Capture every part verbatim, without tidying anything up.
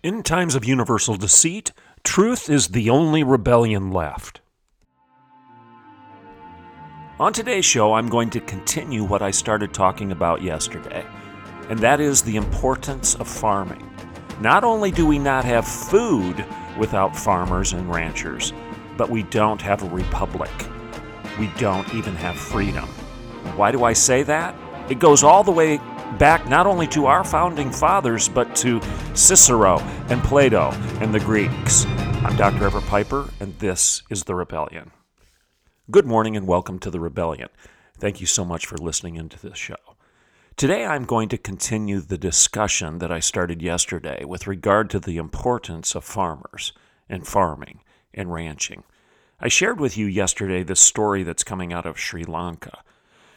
In times of universal deceit, truth is the only rebellion left. On today's show, I'm going to continue what I started talking about yesterday, and that is the importance of farming. Not only do we not have food without farmers and ranchers, but we don't have a republic. We don't even have freedom. Why do I say that? It goes all the way back not only to our founding fathers, but to Cicero and Plato and the Greeks. I'm Doctor Everett Piper, and this is The Rebellion. Good morning and welcome to The Rebellion. Thank you so much for listening into this show. Today I'm going to continue the discussion that I started yesterday with regard to the importance of farmers and farming and ranching. I shared with you yesterday this story that's coming out of Sri Lanka,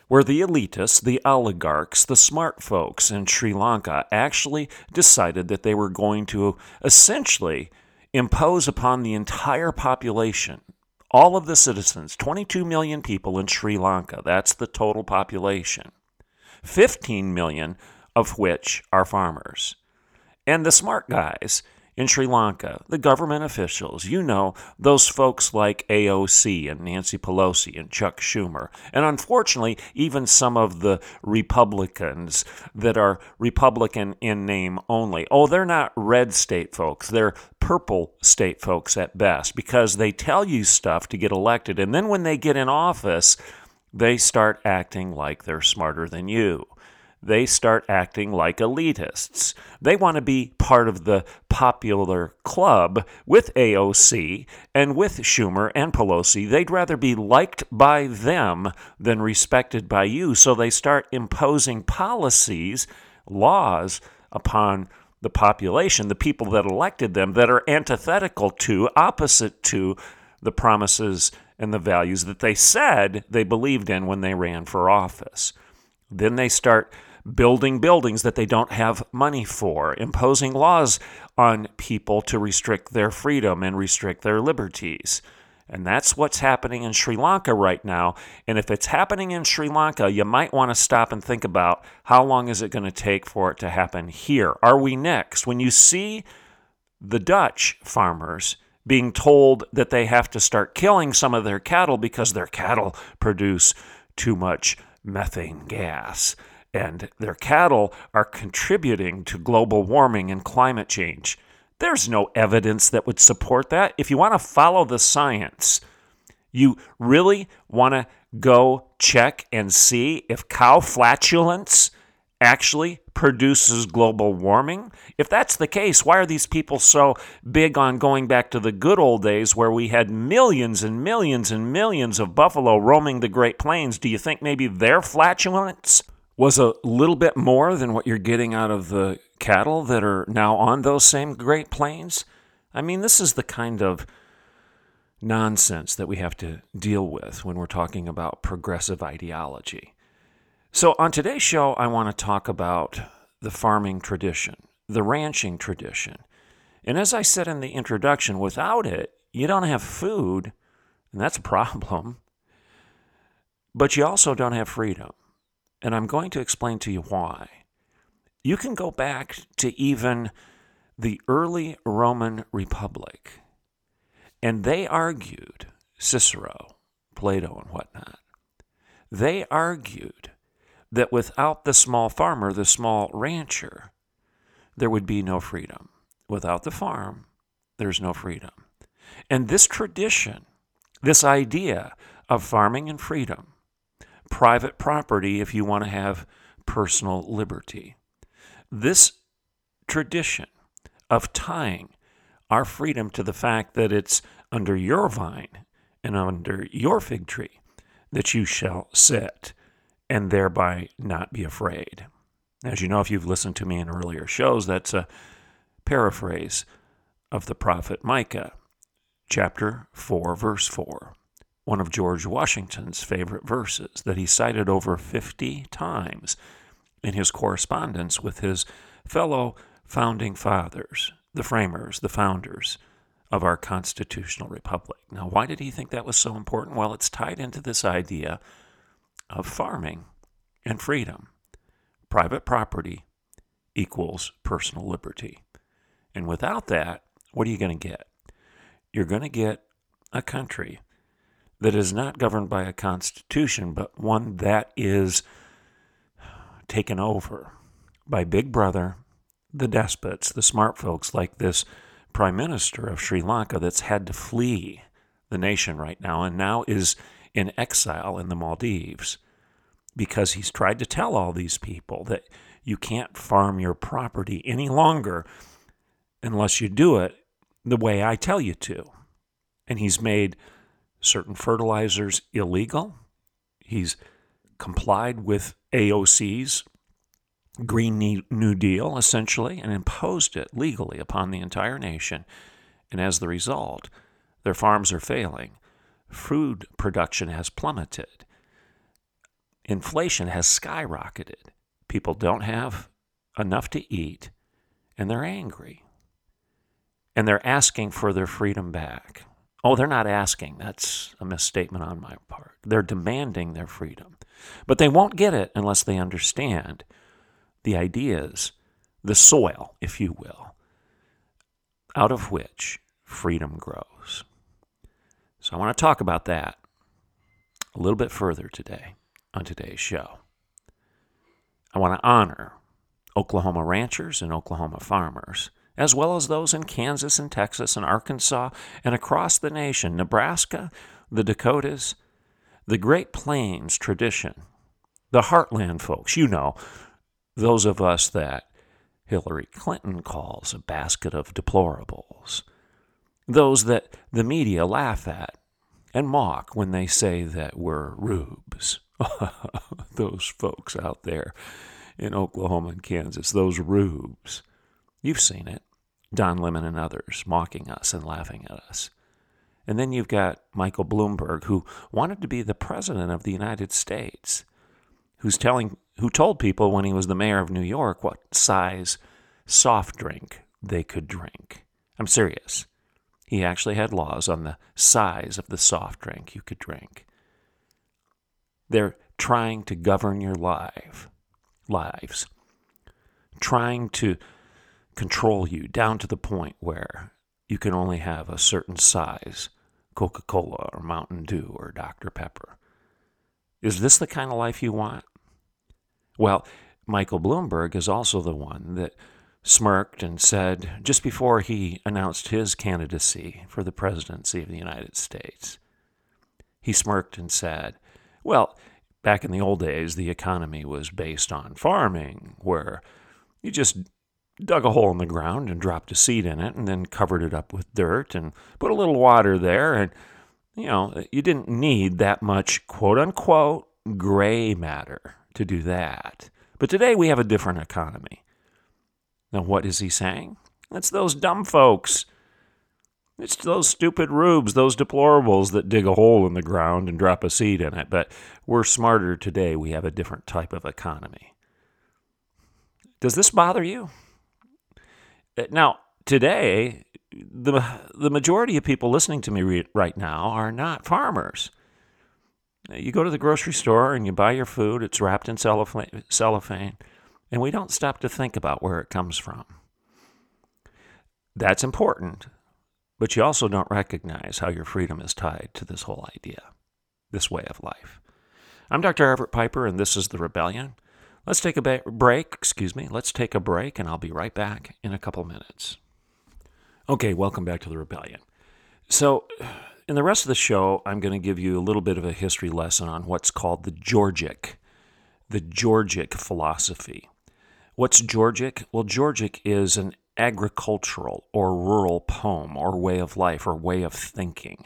where the elitists, the oligarchs, the smart folks in Sri Lanka actually decided that they were going to essentially impose upon the entire population, all of the citizens, twenty-two million people in Sri Lanka, that's the total population, fifteen million of which are farmers. And the smart guys in Sri Lanka, the government officials, you know, those folks like A O C and Nancy Pelosi and Chuck Schumer, and unfortunately, even some of the Republicans that are Republican in name only. Oh, they're not red state folks. They're purple state folks at best, because they tell you stuff to get elected, and then when they get in office, they start acting like they're smarter than you. They start acting like elitists. They want to be part of the popular club with A O C and with Schumer and Pelosi. They'd rather be liked by them than respected by you. So they start imposing policies, laws upon the population, the people that elected them, that are antithetical to, opposite to the promises and the values that they said they believed in when they ran for office. Then they start building buildings that they don't have money for, imposing laws on people to restrict their freedom and restrict their liberties. And that's what's happening in Sri Lanka right now. And if it's happening in Sri Lanka, you might want to stop and think about how long is it going to take for it to happen here? Are we next? When you see the Dutch farmers being told that they have to start killing some of their cattle because their cattle produce too much methane gas, and their cattle are contributing to global warming and climate change. There's no evidence that would support that. If you want to follow the science, you really want to go check and see if cow flatulence actually produces global warming. If that's the case, why are these people so big on going back to the good old days where we had millions and millions and millions of buffalo roaming the Great Plains? Do you think maybe their flatulence was a little bit more than what you're getting out of the cattle that are now on those same Great Plains? I mean, this is the kind of nonsense that we have to deal with when we're talking about progressive ideology. So on today's show, I want to talk about the farming tradition, the ranching tradition. And as I said in the introduction, without it, you don't have food, and that's a problem. But you also don't have freedom. And I'm going to explain to you why. You can go back to even the early Roman Republic, and they argued, Cicero, Plato, and whatnot, they argued that without the small farmer, the small rancher, there would be no freedom. Without the farm, there's no freedom. And this tradition, this idea of farming and freedom, private property if you want to have personal liberty, this tradition of tying our freedom to the fact that it's under your vine and under your fig tree that you shall sit, and thereby not be afraid. As you know, if you've listened to me in earlier shows, that's a paraphrase of the prophet Micah, chapter four, verse four, one of George Washington's favorite verses that he cited over fifty times in his correspondence with his fellow founding fathers, the framers, the founders of our constitutional republic. Now, why did he think that was so important? Well, it's tied into this idea of farming and freedom. Private property equals personal liberty. And without that, what are you going to get? You're going to get a country that is not governed by a constitution, but one that is taken over by Big Brother, the despots, the smart folks like this Prime Minister of Sri Lanka that's had to flee the nation right now and now is in exile in the Maldives because he's tried to tell all these people that you can't farm your property any longer unless you do it the way I tell you to. And he's made certain fertilizers illegal. He's complied with A O C's Green New Deal, essentially, and imposed it legally upon the entire nation. And as the result, their farms are failing. Food production has plummeted. Inflation has skyrocketed. People don't have enough to eat, and they're angry. And they're asking for their freedom back. Oh, they're not asking. That's a misstatement on my part. They're demanding their freedom. But they won't get it unless they understand the ideas, the soil, if you will, out of which freedom grows. So I want to talk about that a little bit further today on today's show. I want to honor Oklahoma ranchers and Oklahoma farmers, as well as those in Kansas and Texas and Arkansas and across the nation, Nebraska, the Dakotas, the Great Plains tradition, the heartland folks, you know, those of us that Hillary Clinton calls a basket of deplorables, those that the media laugh at and mock when they say that we're rubes. Those folks out there in Oklahoma and Kansas, those rubes. You've seen it, Don Lemon and others mocking us and laughing at us. And then you've got Michael Bloomberg, who wanted to be the president of the United States, who's telling, who told people when he was the mayor of New York what size soft drink they could drink. I'm serious. He actually had laws on the size of the soft drink you could drink. They're trying to govern your life, lives, trying to control you down to the point where you can only have a certain size Coca-Cola or Mountain Dew or Doctor Pepper. Is this the kind of life you want? Well, Michael Bloomberg is also the one that smirked and said, just before he announced his candidacy for the presidency of the United States, he smirked and said, well, back in the old days, the economy was based on farming, where you just dug a hole in the ground and dropped a seed in it and then covered it up with dirt and put a little water there. And, you know, you didn't need that much, quote unquote, gray matter to do that. But today we have a different economy. Now, what is he saying? It's those dumb folks. It's those stupid rubes, those deplorables that dig a hole in the ground and drop a seed in it. But we're smarter today. We have a different type of economy. Does this bother you? Now, today, the the majority of people listening to me re- right now are not farmers. You go to the grocery store and you buy your food. It's wrapped in cellophane, cellophane, and we don't stop to think about where it comes from. That's important, but you also don't recognize how your freedom is tied to this whole idea, this way of life. I'm Doctor Everett Piper, and this is The Rebellion. Let's take a ba- break, excuse me, let's take a break, and I'll be right back in a couple minutes. Okay, welcome back to The Rebellion. So, in the rest of the show, I'm going to give you a little bit of a history lesson on what's called the Georgic, the Georgic philosophy. What's Georgic? Well, Georgic is an agricultural or rural poem or way of life or way of thinking.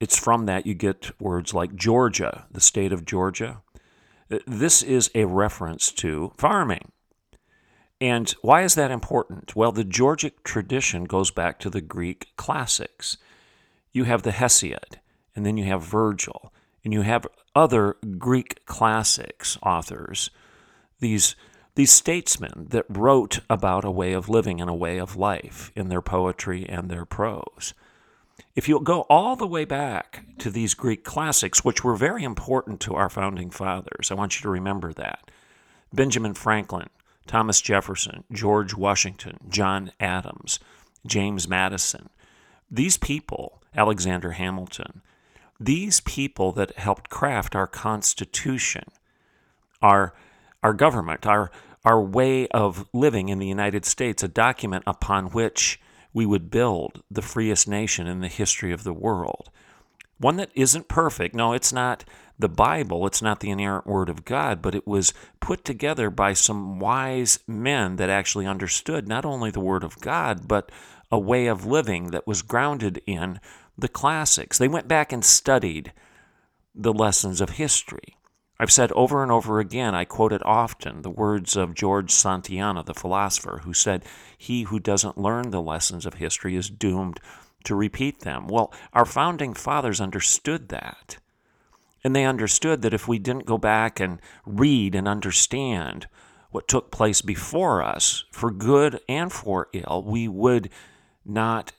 It's from that you get words like Georgia, the state of Georgia. This is a reference to farming. And why is that important? Well, the Georgic tradition goes back to the Greek classics. You have the Hesiod, and then you have Virgil, and you have other Greek classics authors, these these statesmen that wrote about a way of living and a way of life in their poetry and their prose. If you'll go all the way back to these Greek classics, which were very important to our founding fathers, I want you to remember that. Benjamin Franklin, Thomas Jefferson, George Washington, John Adams, James Madison, these people, Alexander Hamilton, these people that helped craft our Constitution, our our government, our our way of living in the United States, a document upon which we would build the freest nation in the history of the world. One that isn't perfect. No, it's not the Bible. It's not the inerrant word of God, but it was put together by some wise men that actually understood not only the word of God, but a way of living that was grounded in the classics. They went back and studied the lessons of history. I've said over and over again, I quote it often, the words of George Santayana, the philosopher, who said, "He who doesn't learn the lessons of history is doomed to repeat them." Well, our founding fathers understood that. And they understood that if we didn't go back and read and understand what took place before us, for good and for ill, we would not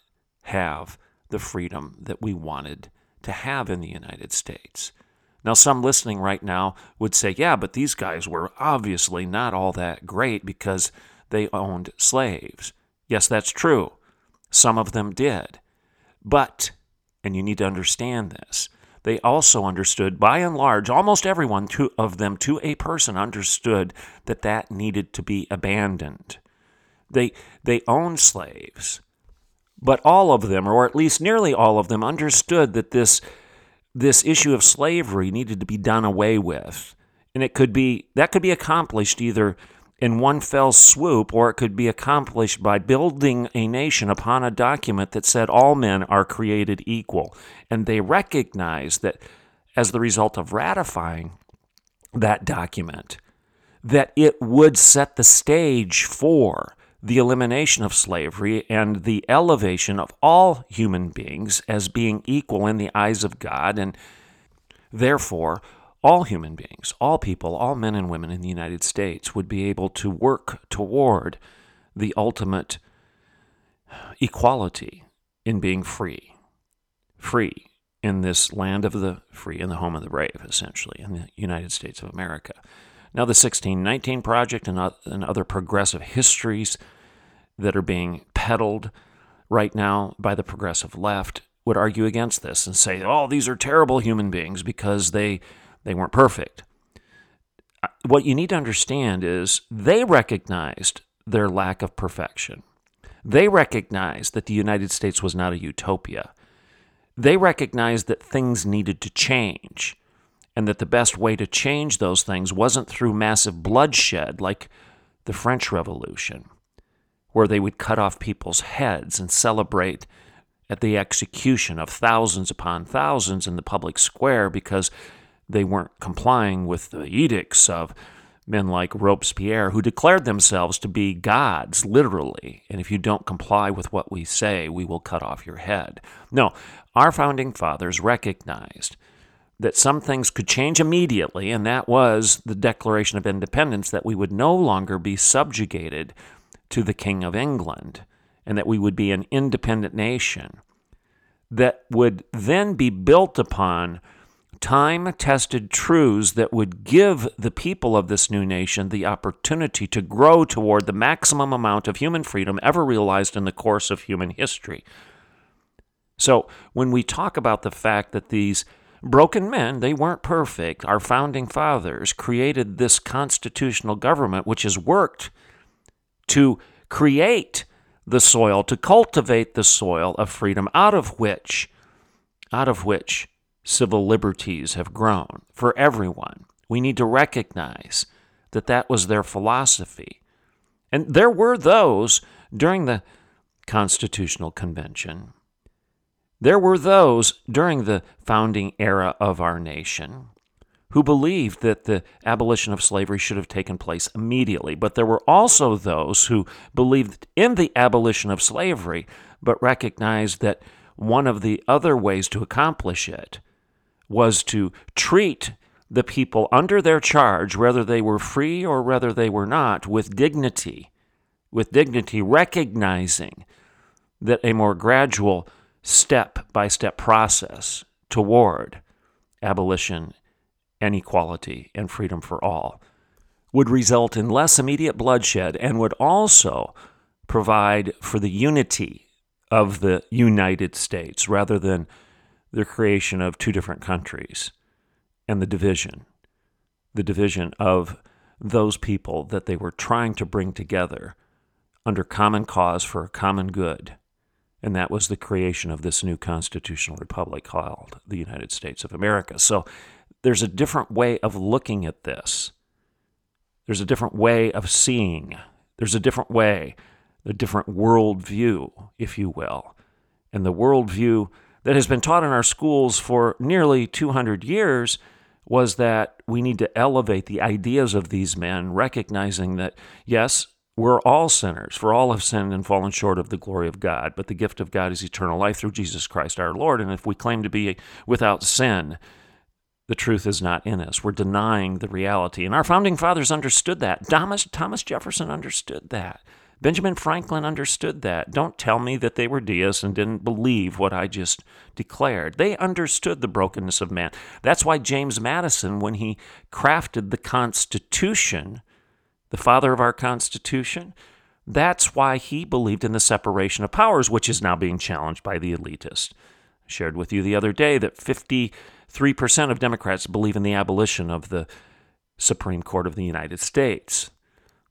have the freedom that we wanted to have in the United States. Now, some listening right now would say, yeah, but these guys were obviously not all that great because they owned slaves. Yes, that's true. Some of them did. But, and you need to understand this, they also understood, by and large, almost everyone to, of them to a person understood that that needed to be abandoned. They, they owned slaves, but all of them, or at least nearly all of them, understood that this, this issue of slavery needed to be done away with. And it could be, that could be accomplished either in one fell swoop, or it could be accomplished by building a nation upon a document that said all men are created equal. And they recognized that as the result of ratifying that document, that it would set the stage for the elimination of slavery and the elevation of all human beings as being equal in the eyes of God, and therefore all human beings, all people, all men and women in the United States would be able to work toward the ultimate equality in being free. Free in this land of the free and the home of the brave, essentially, in the United States of America. Now, the sixteen nineteen Project and other progressive histories that are being peddled right now by the progressive left would argue against this and say, oh, these are terrible human beings because they... They weren't perfect. What you need to understand is they recognized their lack of perfection. They recognized that the United States was not a utopia. They recognized that things needed to change, and that the best way to change those things wasn't through massive bloodshed like the French Revolution, where they would cut off people's heads and celebrate at the execution of thousands upon thousands in the public square because they weren't complying with the edicts of men like Robespierre, who declared themselves to be gods, literally. And if you don't comply with what we say, we will cut off your head. No, our founding fathers recognized that some things could change immediately, and that was the Declaration of Independence, that we would no longer be subjugated to the King of England, and that we would be an independent nation that would then be built upon time-tested truths that would give the people of this new nation the opportunity to grow toward the maximum amount of human freedom ever realized in the course of human history. So when we talk about the fact that these broken men, they weren't perfect, our founding fathers created this constitutional government which has worked to create the soil, to cultivate the soil of freedom out of which, out of which, civil liberties have grown for everyone. We need to recognize that that was their philosophy. And there were those during the Constitutional Convention. There were those during the founding era of our nation who believed that the abolition of slavery should have taken place immediately. But there were also those who believed in the abolition of slavery, but recognized that one of the other ways to accomplish it was to treat the people under their charge, whether they were free or whether they were not, with dignity, with dignity, recognizing that a more gradual step-by-step process toward abolition and equality and freedom for all would result in less immediate bloodshed and would also provide for the unity of the United States rather than the creation of two different countries and the division, the division of those people that they were trying to bring together under common cause for a common good. And that was the creation of this new constitutional republic called the United States of America. So there's a different way of looking at this. There's a different way of seeing. There's a different way, a different worldview, if you will. And the worldview that has been taught in our schools for nearly two hundred years was that we need to elevate the ideas of these men, recognizing that, yes, we're all sinners, for all have sinned and fallen short of the glory of God, but the gift of God is eternal life through Jesus Christ our Lord. And if we claim to be without sin, the truth is not in us. We're denying the reality. And our founding fathers understood that. Thomas, Thomas Jefferson understood that. Benjamin Franklin understood that. Don't tell me that they were deists and didn't believe what I just declared. They understood the brokenness of man. That's why James Madison, when he crafted the Constitution, the father of our Constitution, that's why he believed in the separation of powers, which is now being challenged by the elitists. I shared with you the other day that fifty-three percent of Democrats believe in the abolition of the Supreme Court of the United States,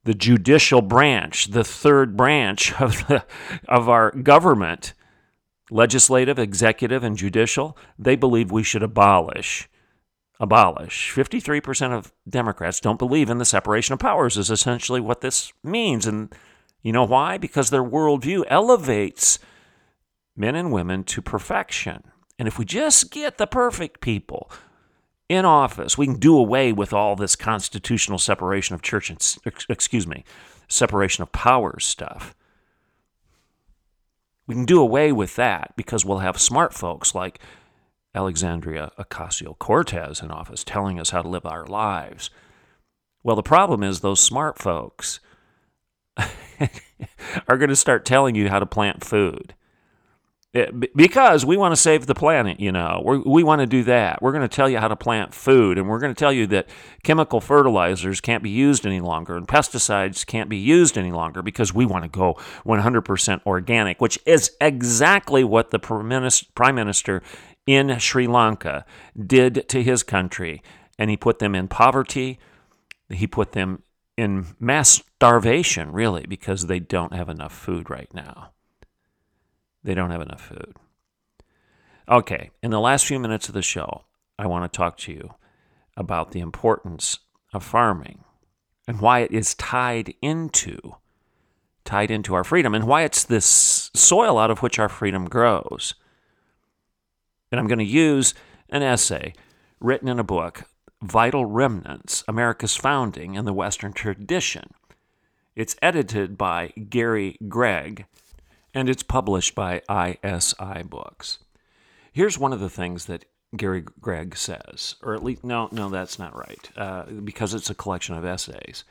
the judicial branch, the third branch of, the, of our government, legislative, executive, and judicial. They believe we should abolish Abolish. fifty-three percent of Democrats don't believe in the separation of powers is essentially what this means. And you know why? Because their worldview elevates men and women to perfection. And if we just get the perfect people in office, we can do away with all this constitutional separation of church and, excuse me, separation of powers stuff. We can do away with that because we'll have smart folks like Alexandria Ocasio-Cortez in office telling us how to live our lives. Well, the problem is those smart folks are going to start telling you how to plant food. It, because we want to save the planet, you know. We're, we want to do that. We're going to tell you how to plant food, and we're going to tell you that chemical fertilizers can't be used any longer and pesticides can't be used any longer because we want to go one hundred percent organic, which is exactly what the Prime Minister in Sri Lanka did to his country, and he put them in poverty. He put them in mass starvation, really, because they don't have enough food right now. They don't have enough food. Okay, in the last few minutes of the show, I want to talk to you about the importance of farming and why it is tied into, tied into our freedom and why it's this soil out of which our freedom grows. And I'm going to use an essay written in a book, Vital Remnants, America's Founding and the Western Tradition. It's edited by Gary Gregg, and it's published by I S I Books. Here's one of the things that Gary Gregg says, or at least, no, no, that's not right, uh, because it's a collection of essays,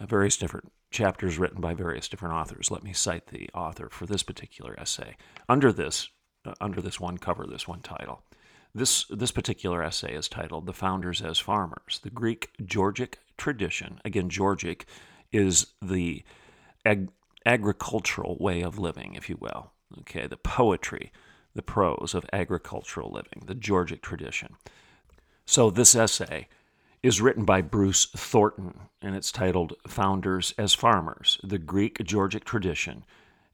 uh, various different chapters written by various different authors. Let me cite the author for this particular essay. Under this Uh, under this one cover, this one title. This this particular essay is titled The Founders as Farmers, the Greek Georgic Tradition. Again, Georgic is the ag- agricultural way of living, if you will. Okay, the poetry, the prose of agricultural living, the Georgic tradition. So this essay is written by Bruce Thornton, and it's titled Founders as Farmers, the Greek Georgic Tradition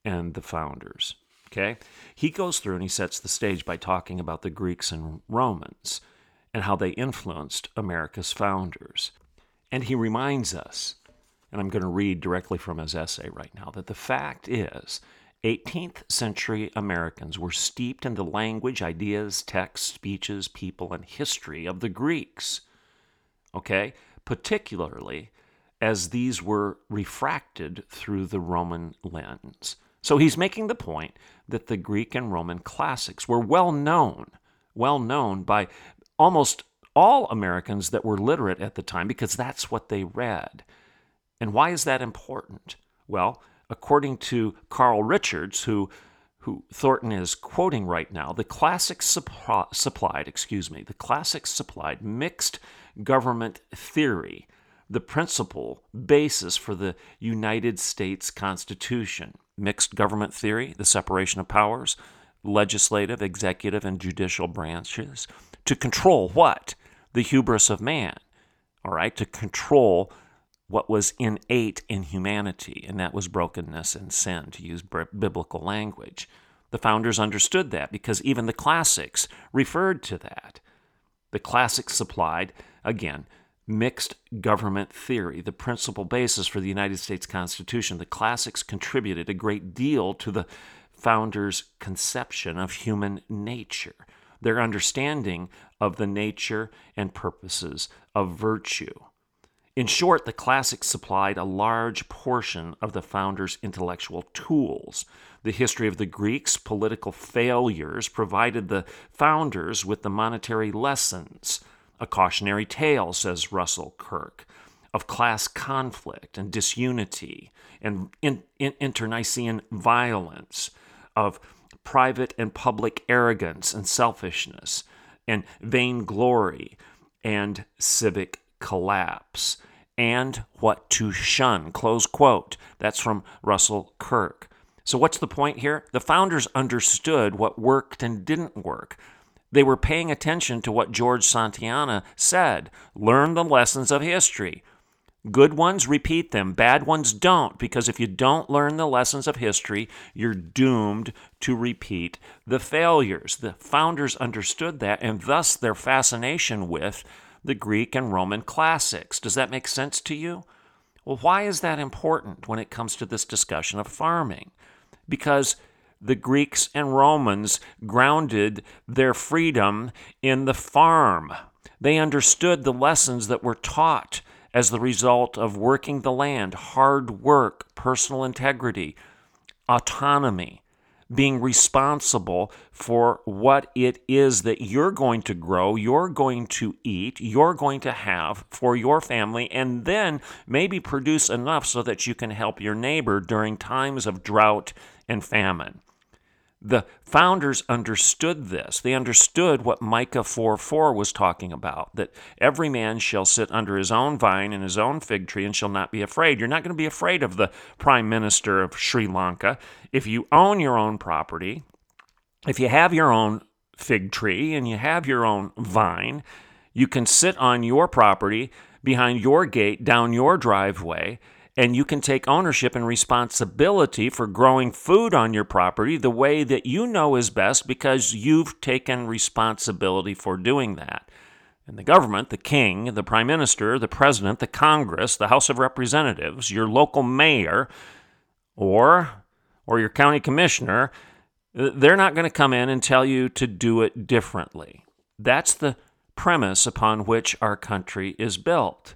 and the Founders. Okay, he goes through and he sets the stage by talking about the Greeks and Romans and how they influenced America's founders. And he reminds us, and I'm going to read directly from his essay right now, that the fact is eighteenth century Americans were steeped in the language, ideas, texts, speeches, people, and history of the Greeks. okay, particularly as these were refracted through the Roman lens. So he's making the point that the Greek and Roman classics were well known, well known by almost all Americans that were literate at the time because that's what they read. And why is that important? Well, according to Carl Richards, who who Thornton is quoting right now, the classics supp- supplied, excuse me, the classics supplied mixed government theory, the principal basis for the United States Constitution. Mixed government theory, the separation of powers, legislative, executive, and judicial branches, to control what? The hubris of man, all right, to control what was innate in humanity, and that was brokenness and sin, to use b- biblical language. The founders understood that because even the classics referred to that. The classics supplied, again, mixed government theory, the principal basis for the United States Constitution. The classics contributed a great deal to the founders' conception of human nature, their understanding of the nature and purposes of virtue. In short, the classics supplied a large portion of the founders' intellectual tools. The history of the Greeks' political failures provided the founders with the monetary lessons, a cautionary tale, says Russell Kirk, of class conflict and disunity and in, in, internecine violence, of private and public arrogance and selfishness and vainglory and civic collapse, and what to shun, close quote. That's from Russell Kirk. So what's the point here? The founders understood what worked and didn't work. They were paying attention to what George Santayana said. Learn the lessons of history. Good ones, repeat them. Bad ones, don't, because if you don't learn the lessons of history, you're doomed to repeat the failures. The founders understood that, and thus their fascination with the Greek and Roman classics. Does that make sense to you? Well, why is that important when it comes to this discussion of farming? Because the Greeks and Romans grounded their freedom in the farm. They understood the lessons that were taught as the result of working the land, hard work, personal integrity, autonomy, being responsible for what it is that you're going to grow, you're going to eat, you're going to have for your family, and then maybe produce enough so that you can help your neighbor during times of drought and famine. The founders understood this. They understood what Micah four four was talking about, that every man shall sit under his own vine and his own fig tree and shall not be afraid. You're not going to be afraid of the prime minister of Sri Lanka. If you own your own property, if you have your own fig tree and you have your own vine, you can sit on your property behind your gate, down your driveway, and you can take ownership and responsibility for growing food on your property the way that you know is best because you've taken responsibility for doing that. And the government, the king, the prime minister, the president, the Congress, the House of Representatives, your local mayor, or, or your county commissioner, they're not going to come in and tell you to do it differently. That's the premise upon which our country is built.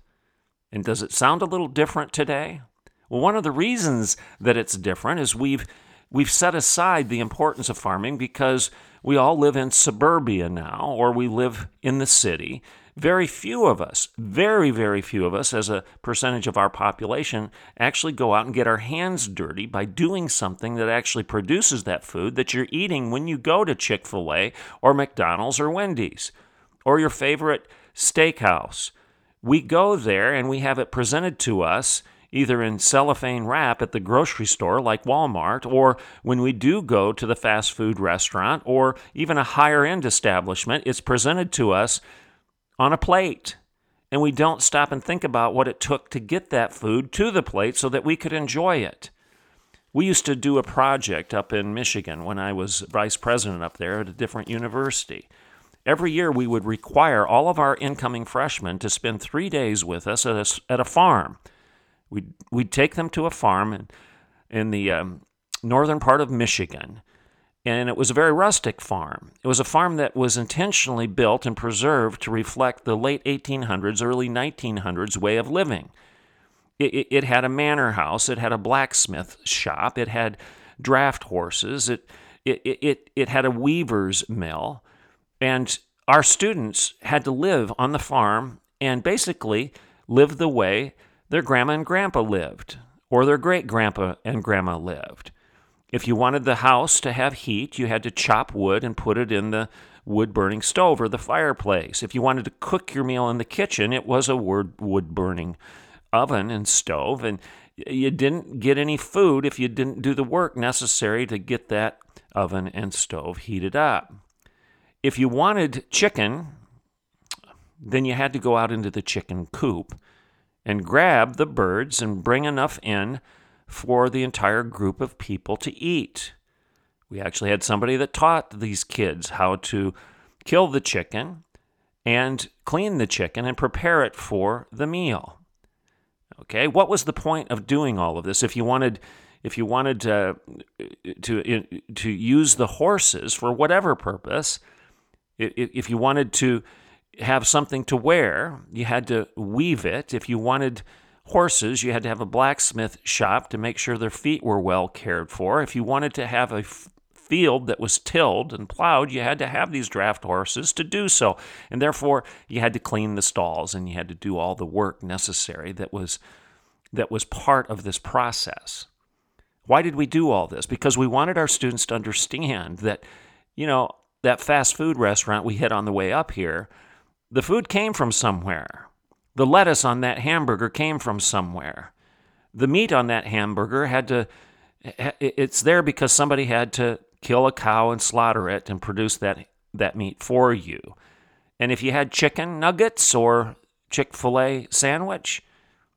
And does it sound a little different today? Well, one of the reasons that it's different is we've we've set aside the importance of farming because we all live in suburbia now, or we live in the city. Very few of us, very, very few of us as a percentage of our population actually go out and get our hands dirty by doing something that actually produces that food that you're eating when you go to Chick-fil-A or McDonald's or Wendy's or your favorite steakhouse. We go there and we have it presented to us either in cellophane wrap at the grocery store like Walmart, or when we do go to the fast food restaurant or even a higher-end establishment, it's presented to us on a plate. And we don't stop and think about what it took to get that food to the plate so that we could enjoy it. We used to do a project up in Michigan when I was vice president up there at a different university. Every year, we would require all of our incoming freshmen to spend three days with us at a, at a farm. We'd, we'd take them to a farm in, in the um, northern part of Michigan, and it was a very rustic farm. It was a farm that was intentionally built and preserved to reflect the late eighteen hundreds, early nineteen hundreds way of living. It, it, it had a manor house. It had a blacksmith shop. It had draft horses. It it it it had a weaver's mill, and our students had to live on the farm and basically live the way their grandma and grandpa lived, or their great-grandpa and grandma lived. If you wanted the house to have heat, you had to chop wood and put it in the wood-burning stove or the fireplace. If you wanted to cook your meal in the kitchen, it was a wood-burning oven and stove, and you didn't get any food if you didn't do the work necessary to get that oven and stove heated up. If you wanted chicken, then you had to go out into the chicken coop and grab the birds and bring enough in for the entire group of people to eat. We actually had somebody that taught these kids how to kill the chicken and clean the chicken and prepare it for the meal. Okay, what was the point of doing all of this? If you wanted, if you wanted to to, to use the horses for whatever purpose, if you wanted to have something to wear, you had to weave it. If you wanted horses, you had to have a blacksmith shop to make sure their feet were well cared for. If you wanted to have a f- field that was tilled and plowed, you had to have these draft horses to do so. And therefore, you had to clean the stalls and you had to do all the work necessary that was that was part of this process. Why did we do all this? Because we wanted our students to understand that, you know, that fast food restaurant we hit on the way up here, the food came from somewhere. The lettuce on that hamburger came from somewhere. The meat on that hamburger had to, it's there because somebody had to kill a cow and slaughter it and produce that, that meat for you. And if you had chicken nuggets or Chick-fil-A sandwich,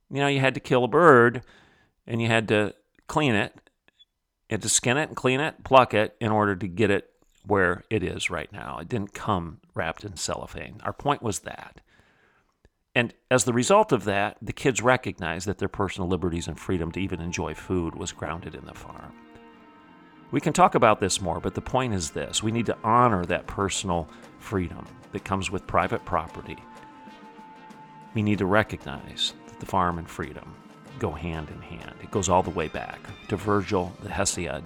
you know, you had to kill a bird and you had to clean it, you had to skin it and clean it, pluck it in order to get it where it is right now. It didn't come wrapped in cellophane. Our point was that. And as the result of that, the kids recognized that their personal liberties and freedom to even enjoy food was grounded in the farm. We can talk about this more, but the point is this. We need to honor that personal freedom that comes with private property. We need to recognize that the farm and freedom go hand in hand. It goes all the way back to Virgil, the Hesiod,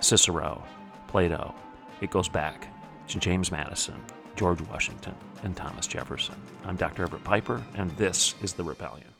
Cicero, Plato. It goes back to James Madison, George Washington, and Thomas Jefferson. I'm Doctor Everett Piper, and this is The Rebellion.